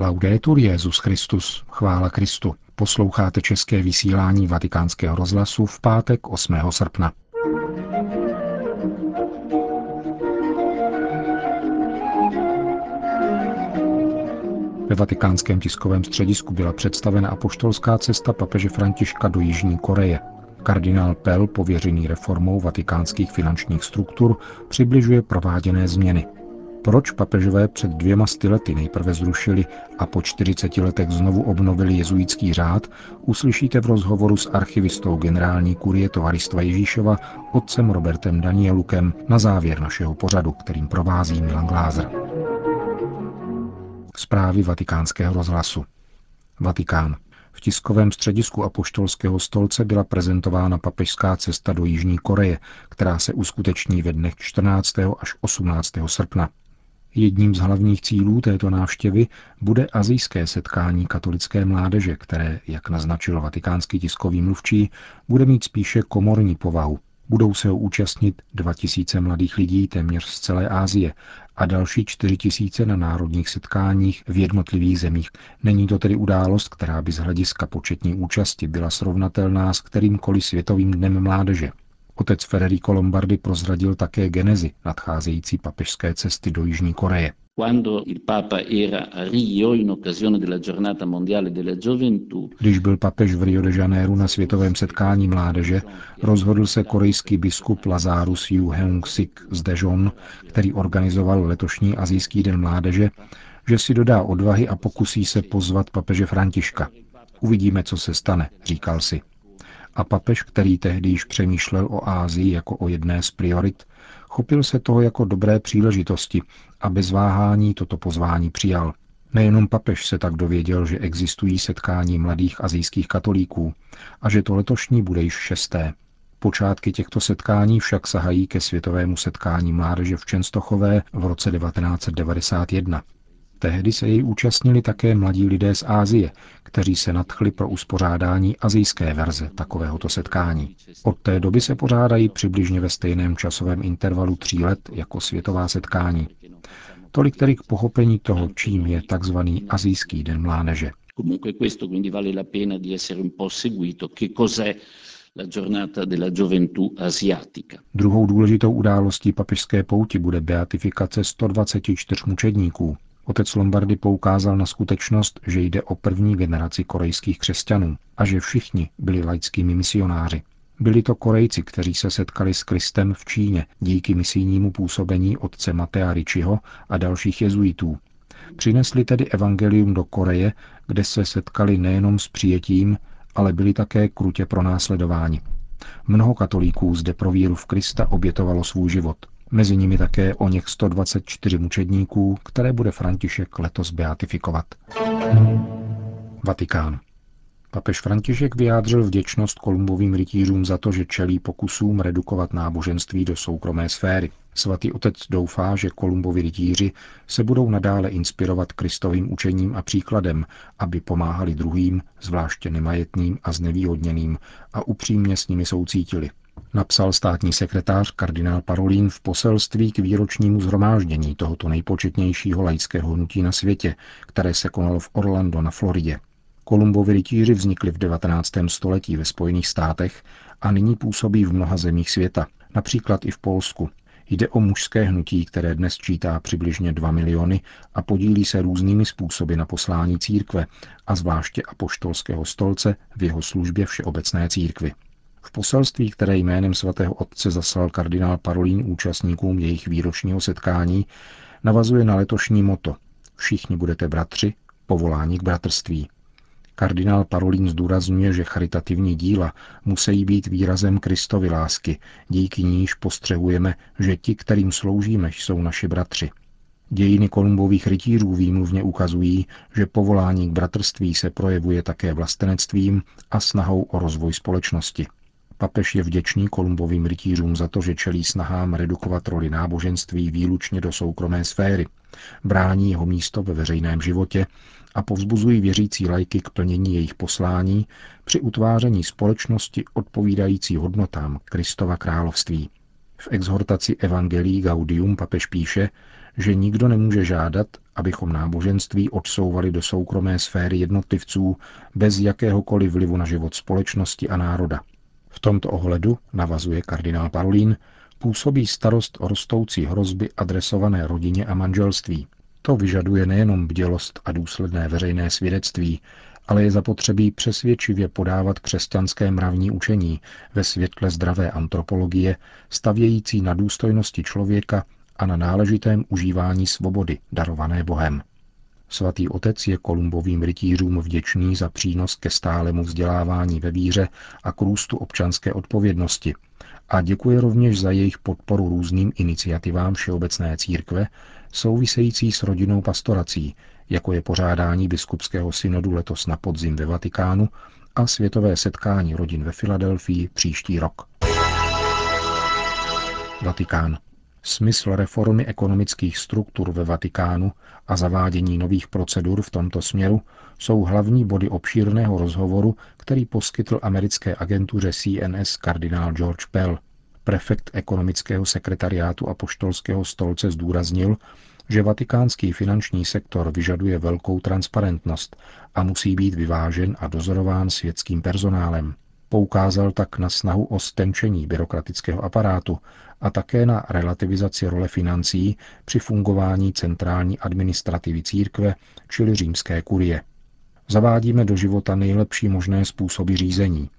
Laudetur Jesus Christus, chvála Kristu. Posloucháte české vysílání Vatikánského rozhlasu v pátek 8. srpna. Ve vatikánském tiskovém středisku byla představena apoštolská cesta papeže Františka do Jižní Koreje. Kardinál Pel, pověřený reformou vatikánských finančních struktur, přibližuje prováděné změny. Proč papežové před 200 lety nejprve zrušili a po 40 letech znovu obnovili jezuitský řád, uslyšíte v rozhovoru s archivistou generální kurie Tovaryšstva Ježíšova otcem Robertem Danielukem na závěr našeho pořadu, kterým provází Milan Glázer. Zprávy Vatikánského rozhlasu. Vatikán. V tiskovém středisku apoštolského stolce byla prezentována papežská cesta do Jižní Koreje, která se uskuteční ve dnech 14. až 18. srpna. Jedním z hlavních cílů této návštěvy bude asijské setkání katolické mládeže, které, jak naznačil vatikánský tiskový mluvčí, bude mít spíše komorní povahu. Budou se ho účastnit 2000 mladých lidí téměř z celé Asie a další 4000 na národních setkáních v jednotlivých zemích. Není to tedy událost, která by z hlediska početní účasti byla srovnatelná s kterýmkoliv světovým dnem mládeže. Otec Federico Lombardi prozradil také genezi nadcházející papežské cesty do Jižní Koreje. Když byl papež v Rio de Janeiru na světovém setkání mládeže, rozhodl se korejský biskup Lazarus Yu Hong-sik z Daejeon, který organizoval letošní asijský den mládeže, že si dodá odvahy a pokusí se pozvat papeže Františka. Uvidíme, co se stane, říkal si. A papež, který tehdy již přemýšlel o Asii jako o jedné z priorit, chopil se toho jako dobré příležitosti a bez váhání toto pozvání přijal. Nejenom papež se tak dověděl, že existují setkání mladých asijských katolíků a že to letošní bude již 6. Počátky těchto setkání však sahají ke světovému setkání mládeže v Čenstochové v roce 1991. Tehdy se jej účastnili také mladí lidé z Asie, kteří se nadchli pro uspořádání asijské verze takovéhoto setkání. Od té doby se pořádají přibližně ve stejném časovém intervalu 3 let jako světová setkání. Tolik tedy k pochopení toho, čím je tzv. Asijský den mládeže. Druhou důležitou událostí papežské pouti bude beatifikace 124 mučedníků. Otec Lombardi poukázal na skutečnost, že jde o první generaci korejských křesťanů a že všichni byli laickými misionáři. Byli to Korejci, kteří se setkali s Kristem v Číně díky misijnímu působení otce Matea Richiho a dalších jezuitů. Přinesli tedy evangelium do Koreje, kde se setkali nejenom s přijetím, ale byli také krutě pronásledováni. Mnoho katolíků zde pro víru v Krista obětovalo svůj život. Mezi nimi také o něch 124 mučedníků, které bude František letos beatifikovat. Vatikán. Papež František vyjádřil vděčnost Kolumbovým rytířům za to, že čelí pokusům redukovat náboženství do soukromé sféry. Svatý otec doufá, že Kolumbovi rytíři se budou nadále inspirovat Kristovým učením a příkladem, aby pomáhali druhým, zvláště nemajetným a znevýhodněným, a upřímně s nimi soucítili. Napsal státní sekretář kardinál Parolin v poselství k výročnímu shromáždění tohoto nejpočetnějšího laického hnutí na světě, které se konalo v Orlando na Floridě. Kolumbovi rytíři vznikli v 19. století ve Spojených státech a nyní působí v mnoha zemích světa, například i v Polsku. Jde o mužské hnutí, které dnes čítá přibližně 2 miliony a podílí se různými způsoby na poslání církve a zvláště apoštolského stolce v jeho službě všeobecné církvi. V poselství, které jménem svatého otce zaslal kardinál Parolin účastníkům jejich výročního setkání, navazuje na letošní motto Všichni budete bratři, povolání k bratrství. Kardinál Parolin zdůrazňuje, že charitativní díla musí být výrazem Kristovy lásky, díky níž postřehujeme, že ti, kterým sloužíme, jsou naši bratři. Dějiny Kolumbových rytířů výmluvně ukazují, že povolání k bratrství se projevuje také vlastenectvím a snahou o rozvoj společnosti. Papež je vděčný Kolumbovým rytířům za to, že čelí snahám redukovat roli náboženství výlučně do soukromé sféry, brání jeho místo ve veřejném životě a povzbuzují věřící laiky k plnění jejich poslání při utváření společnosti odpovídající hodnotám Kristova království. V exhortaci Evangelii Gaudium papež píše, že nikdo nemůže žádat, abychom náboženství odsouvali do soukromé sféry jednotlivců bez jakéhokoliv vlivu na život společnosti a národa. V tomto ohledu, navazuje kardinál Parolin, působí starost o rostoucí hrozby adresované rodině a manželství. To vyžaduje nejenom bdělost a důsledné veřejné svědectví, ale je zapotřebí přesvědčivě podávat křesťanské mravní učení ve světle zdravé antropologie, stavějící na důstojnosti člověka a na náležitém užívání svobody, darované Bohem. Svatý otec je Kolumbovým rytířům vděčný za přínos ke stálemu vzdělávání ve víře a k růstu občanské odpovědnosti a děkuje rovněž za jejich podporu různým iniciativám Všeobecné církve, související s rodinnou pastorací, jako je pořádání biskupského synodu letos na podzim ve Vatikánu a světové setkání rodin ve Filadelfii příští rok. Vatikán. Smysl reformy ekonomických struktur ve Vatikánu a zavádění nových procedur v tomto směru jsou hlavní body obšírného rozhovoru, který poskytl americké agentuře CNS kardinál George Pell. Prefekt ekonomického sekretariátu apoštolského stolce zdůraznil, že vatikánský finanční sektor vyžaduje velkou transparentnost a musí být vyvážen a dozorován světským personálem. Poukázal tak na snahu o ztenčení byrokratického aparátu a také na relativizaci role financí při fungování centrální administrativy církve, čili římské kurie. Zavádíme do života nejlepší možné způsoby řízení.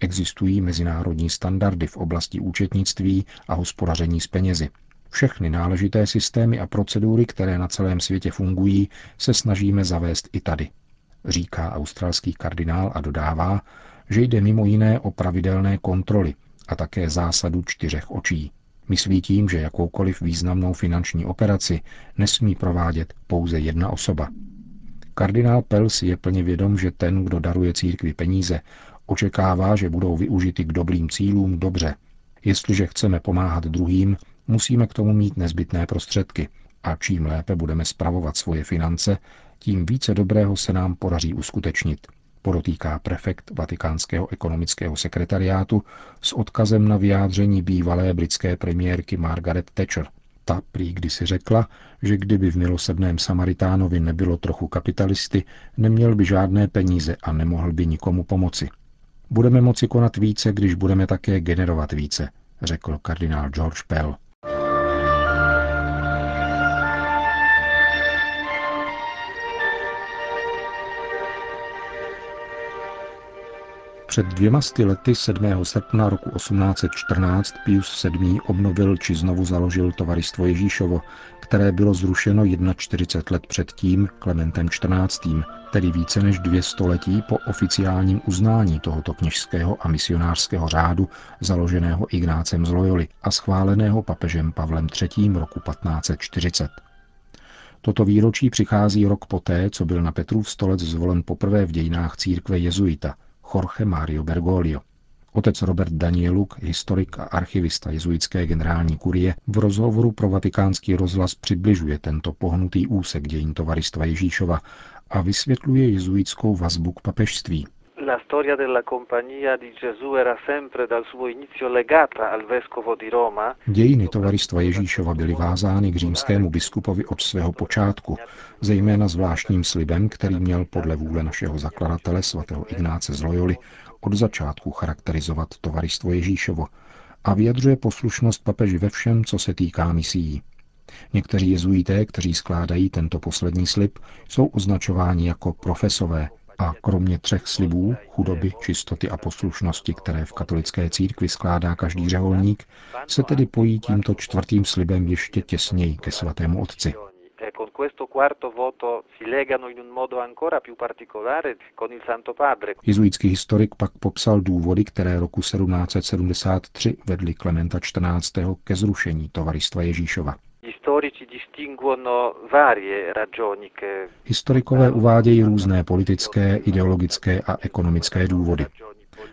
Existují mezinárodní standardy v oblasti účetnictví a hospodaření s penězi. Všechny náležité systémy a procedury, které na celém světě fungují, se snažíme zavést i tady, říká australský kardinál a dodává, že jde mimo jiné o pravidelné kontroly a také zásadu 4 očí. Myslí tím, že jakoukoliv významnou finanční operaci nesmí provádět pouze jedna osoba. Kardinál Pell si je plně vědom, že ten, kdo daruje církvi peníze, očekává, že budou využity k dobrým cílům dobře. Jestliže chceme pomáhat druhým, musíme k tomu mít nezbytné prostředky a čím lépe budeme spravovat svoje finance, tím více dobrého se nám podaří uskutečnit, podotýká prefekt Vatikánského ekonomického sekretariátu s odkazem na vyjádření bývalé britské premiérky Margaret Thatcher. Ta prý kdysi řekla, že kdyby v milosrdném Samaritánovi nebylo trochu kapitalisty, neměl by žádné peníze a nemohl by nikomu pomoci. Budeme moci konat více, když budeme také generovat více, řekl kardinál George Pell. Před 200 lety 7. srpna roku 1814 Pius VII. Obnovil či znovu založil Tovaryšstvo Ježíšovo, které bylo zrušeno 41 let předtím Klementem XIV., tedy více než 200 století po oficiálním uznání tohoto kněžského a misionářského řádu založeného Ignácem z Loyoly a schváleného papežem Pavlem III. Roku 1540. Toto výročí přichází rok poté, co byl na Petrův stolec zvolen poprvé v dějinách církve jezuita Jorge Mario Bergoglio. Otec Robert Danieluk, historik a archivista jezuitské generální kurie, v rozhovoru pro Vatikánský rozhlas přibližuje tento pohnutý úsek dějin Tovaryšstva Ježíšova a vysvětluje jezuitskou vazbu k papežství. Dějiny Tovaryšstva Ježíšova byly vázány k římskému biskupovi od svého počátku, zejména zvláštním slibem, který měl podle vůle našeho zakladatele sv. Ignáce z Loyoly od začátku charakterizovat Tovaryšstvo Ježíšovo a vyjadřuje poslušnost papeži ve všem, co se týká misií. Někteří jezuité, kteří skládají tento poslední slib, jsou označováni jako profesové, a kromě 3 slibů, chudoby, čistoty a poslušnosti, které v katolické církvi skládá každý řeholník, se tedy pojí tímto 4. slibem ještě těsněji ke svatému otci. Jezuitský historik pak popsal důvody, které roku 1773 vedly Klementa XIV. Ke zrušení Tovaryšstva Ježíšova. Historikové uvádějí různé politické, ideologické a ekonomické důvody.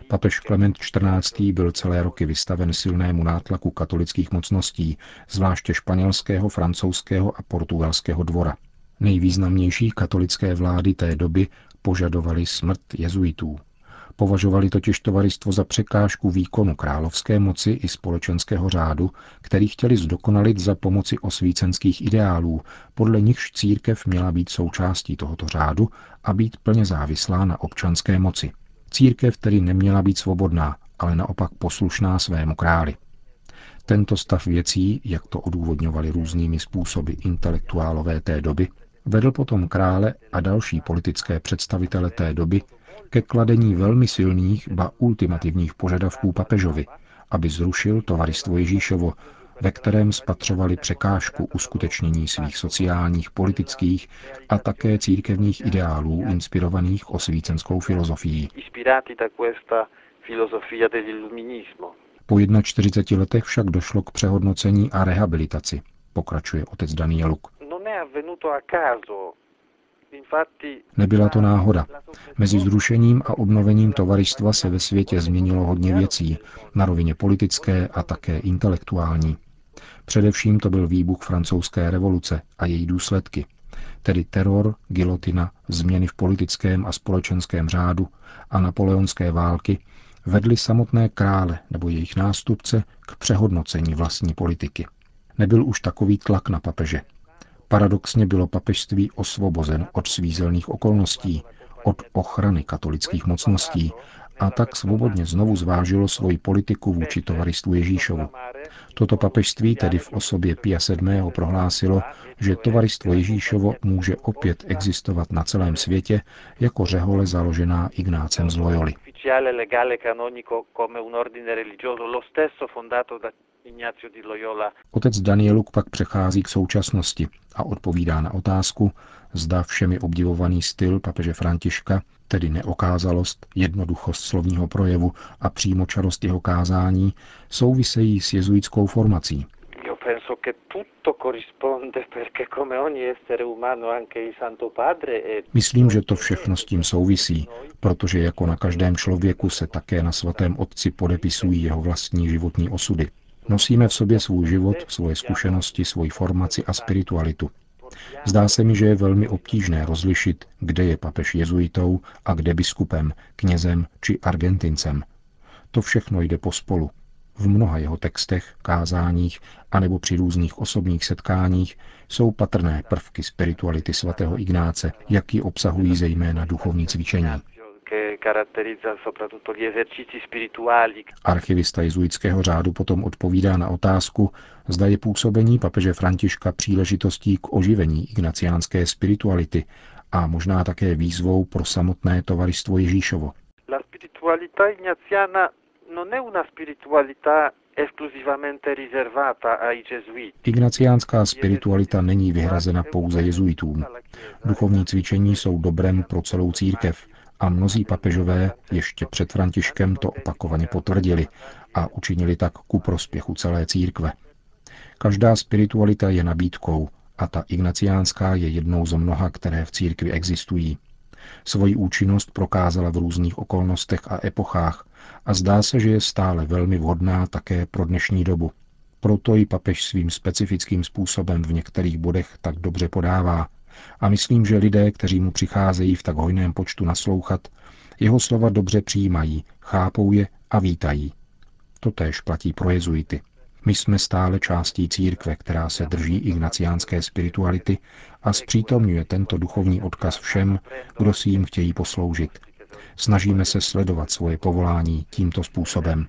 Papež Klement XIV. Byl celé roky vystaven silnému nátlaku katolických mocností, zvláště španělského, francouzského a portugalského dvora. Nejvýznamnější katolické vlády té doby požadovaly smrt jezuitů. Považovali totiž tovarystvo za překážku výkonu královské moci i společenského řádu, který chtěli zdokonalit za pomoci osvícenských ideálů, podle nichž církev měla být součástí tohoto řádu a být plně závislá na občanské moci. Církev tedy neměla být svobodná, ale naopak poslušná svému králi. Tento stav věcí, jak to odůvodňovali různými způsoby intelektuálové té doby, vedl potom krále a další politické představitele té doby ke kladení velmi silných, ba ultimativních požadavků papežovi, aby zrušil tovarystvo Ježíšovo, ve kterém spatřovali překážku uskutečnění svých sociálních, politických a také církevních ideálů inspirovaných osvícenskou filozofií. Po 41 letech však došlo k přehodnocení a rehabilitaci, pokračuje otec Danieluk. Nebyla to náhoda. Mezi zrušením a obnovením tovarystva se ve světě změnilo hodně věcí, na rovině politické a také intelektuální. Především to byl výbuch francouzské revoluce a její důsledky, tedy teror, gilotina, změny v politickém a společenském řádu a napoleonské války, vedly samotné krále nebo jejich nástupce k přehodnocení vlastní politiky. Nebyl už takový tlak na papeže. Paradoxně bylo papežství osvobozen od svízelných okolností, od ochrany katolických mocností a tak svobodně znovu zvážilo svoji politiku vůči tovaristvu Ježíšovu. Toto papežství tedy v osobě Pia VII. Prohlásilo, že tovaristvo Ježíšovo může opět existovat na celém světě jako řehole založená Ignácem z Loyoly. Otec Danieluk pak přechází k současnosti a odpovídá na otázku, zda všemi obdivovaný styl papeže Františka, tedy neokázalost, jednoduchost slovního projevu a přímočarost jeho kázání, souvisejí s jezuitskou formací. Myslím, že to všechno s tím souvisí, protože jako na každém člověku se také na svatém otci podepisují jeho vlastní životní osudy. Nosíme v sobě svůj život, svoje zkušenosti, svoji formaci a spiritualitu. Zdá se mi, že je velmi obtížné rozlišit, kde je papež jezuitou a kde biskupem, knězem či Argentincem. To všechno jde pospolu. V mnoha jeho textech, kázáních anebo při různých osobních setkáních jsou patrné prvky spirituality svatého Ignáce, jak ji obsahují zejména duchovní cvičení. Archivista jezuitského řádu potom odpovídá na otázku, zda je působení papeže Františka příležitostí k oživení ignaciánské spirituality a možná také výzvou pro samotné tovarystvo Ježíšovo. Ignaciánská spiritualita není vyhrazena pouze jezuitům. Duchovní cvičení jsou dobrem pro celou církev. A mnozí papežové ještě před Františkem to opakovaně potvrdili a učinili tak ku prospěchu celé církve. Každá spiritualita je nabídkou a ta ignaciánská je jednou z mnoha, které v církvi existují. Svoji účinnost prokázala v různých okolnostech a epochách a zdá se, že je stále velmi vhodná také pro dnešní dobu. Proto ji papež svým specifickým způsobem v některých bodech tak dobře podává. A myslím, že lidé, kteří mu přicházejí v tak hojném počtu naslouchat, jeho slova dobře přijímají, chápou je a vítají. Totéž platí pro jezuity. My jsme stále částí církve, která se drží ignaciánské spirituality a zpřítomňuje tento duchovní odkaz všem, kdo si jim chtějí posloužit. Snažíme se sledovat svoje povolání tímto způsobem,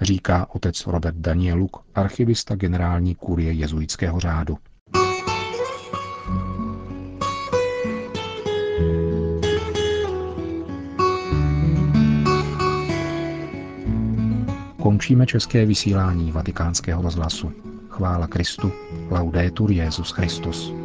říká otec Robert Danieluk, archivista generální kurie jezuitského řádu. Končíme české vysílání Vatikánského rozhlasu. Chvála Kristu, laudetur Jesus Christus.